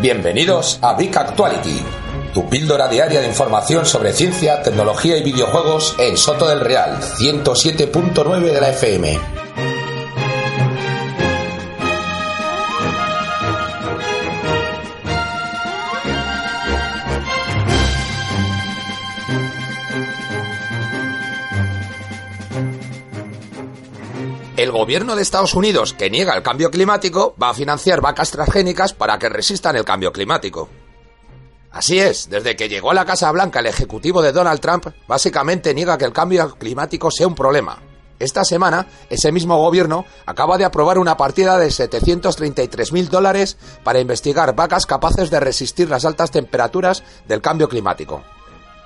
Bienvenidos a BIC Actuality, tu píldora diaria de información sobre ciencia, tecnología y videojuegos en Soto del Real, 107.9 de la FM. El gobierno de Estados Unidos, que niega el cambio climático, va a financiar vacas transgénicas para que resistan el cambio climático. Así es, desde que llegó a la Casa Blanca el ejecutivo de Donald Trump, básicamente niega que el cambio climático sea un problema. Esta semana, ese mismo gobierno acaba de aprobar una partida de $733.000 para investigar vacas capaces de resistir las altas temperaturas del cambio climático.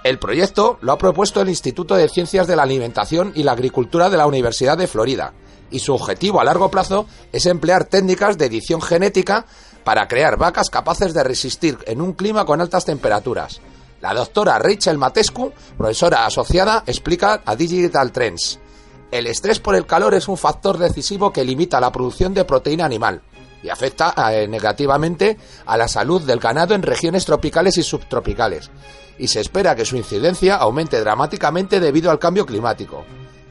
El proyecto lo ha propuesto el Instituto de Ciencias de la Alimentación y la Agricultura de la Universidad de Florida, y su objetivo a largo plazo es emplear técnicas de edición genética para crear vacas capaces de resistir en un clima con altas temperaturas. La doctora Rachel Mateescu, profesora asociada, explica a Digital Trends: el estrés por el calor es un factor decisivo que limita la producción de proteína animal y afecta negativamente a la salud del ganado en regiones tropicales y subtropicales, y se espera que su incidencia aumente dramáticamente debido al cambio climático.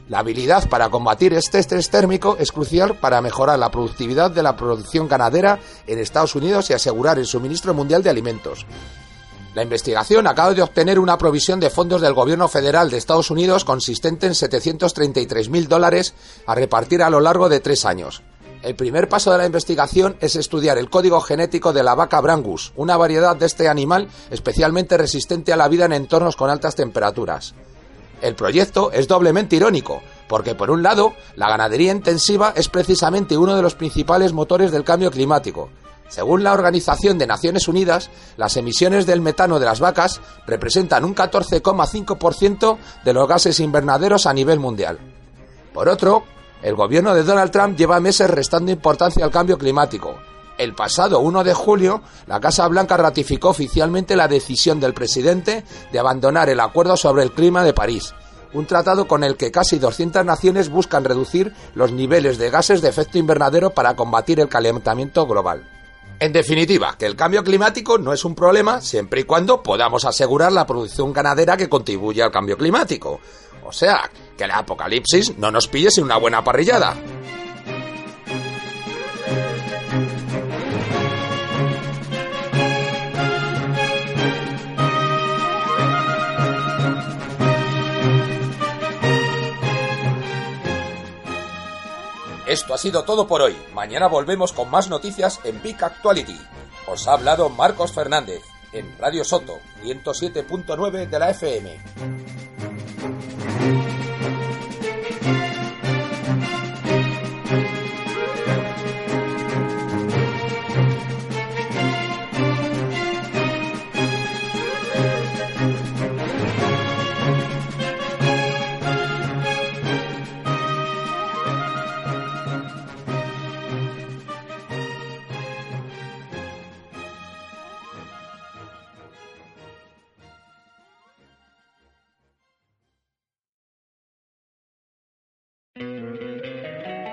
La habilidad para combatir este estrés térmico es crucial para mejorar la productividad de la producción ganadera en Estados Unidos y asegurar el suministro mundial de alimentos. La investigación acaba de obtener una provisión de fondos del gobierno federal de Estados Unidos consistente en $733.000 a repartir a lo largo de 3 años. El primer paso de la investigación es estudiar el código genético de la vaca Brangus, una variedad de este animal especialmente resistente a la vida en entornos con altas temperaturas. El proyecto es doblemente irónico, porque por un lado, la ganadería intensiva es precisamente uno de los principales motores del cambio climático. Según la Organización de Naciones Unidas, las emisiones del metano de las vacas representan un 14,5% de los gases invernaderos a nivel mundial. Por otro, el gobierno de Donald Trump lleva meses restando importancia al cambio climático. El pasado 1 de julio, la Casa Blanca ratificó oficialmente la decisión del presidente de abandonar el Acuerdo sobre el Clima de París, un tratado con el que casi 200 naciones buscan reducir los niveles de gases de efecto invernadero para combatir el calentamiento global. En definitiva, que el cambio climático no es un problema siempre y cuando podamos asegurar la producción ganadera que contribuye al cambio climático. O sea, que el apocalipsis no nos pille sin una buena parrillada. Esto ha sido todo por hoy. Mañana volvemos con más noticias en BIC Actuality. Os ha hablado Marcos Fernández en Radio Soto, 107.9 de la FM.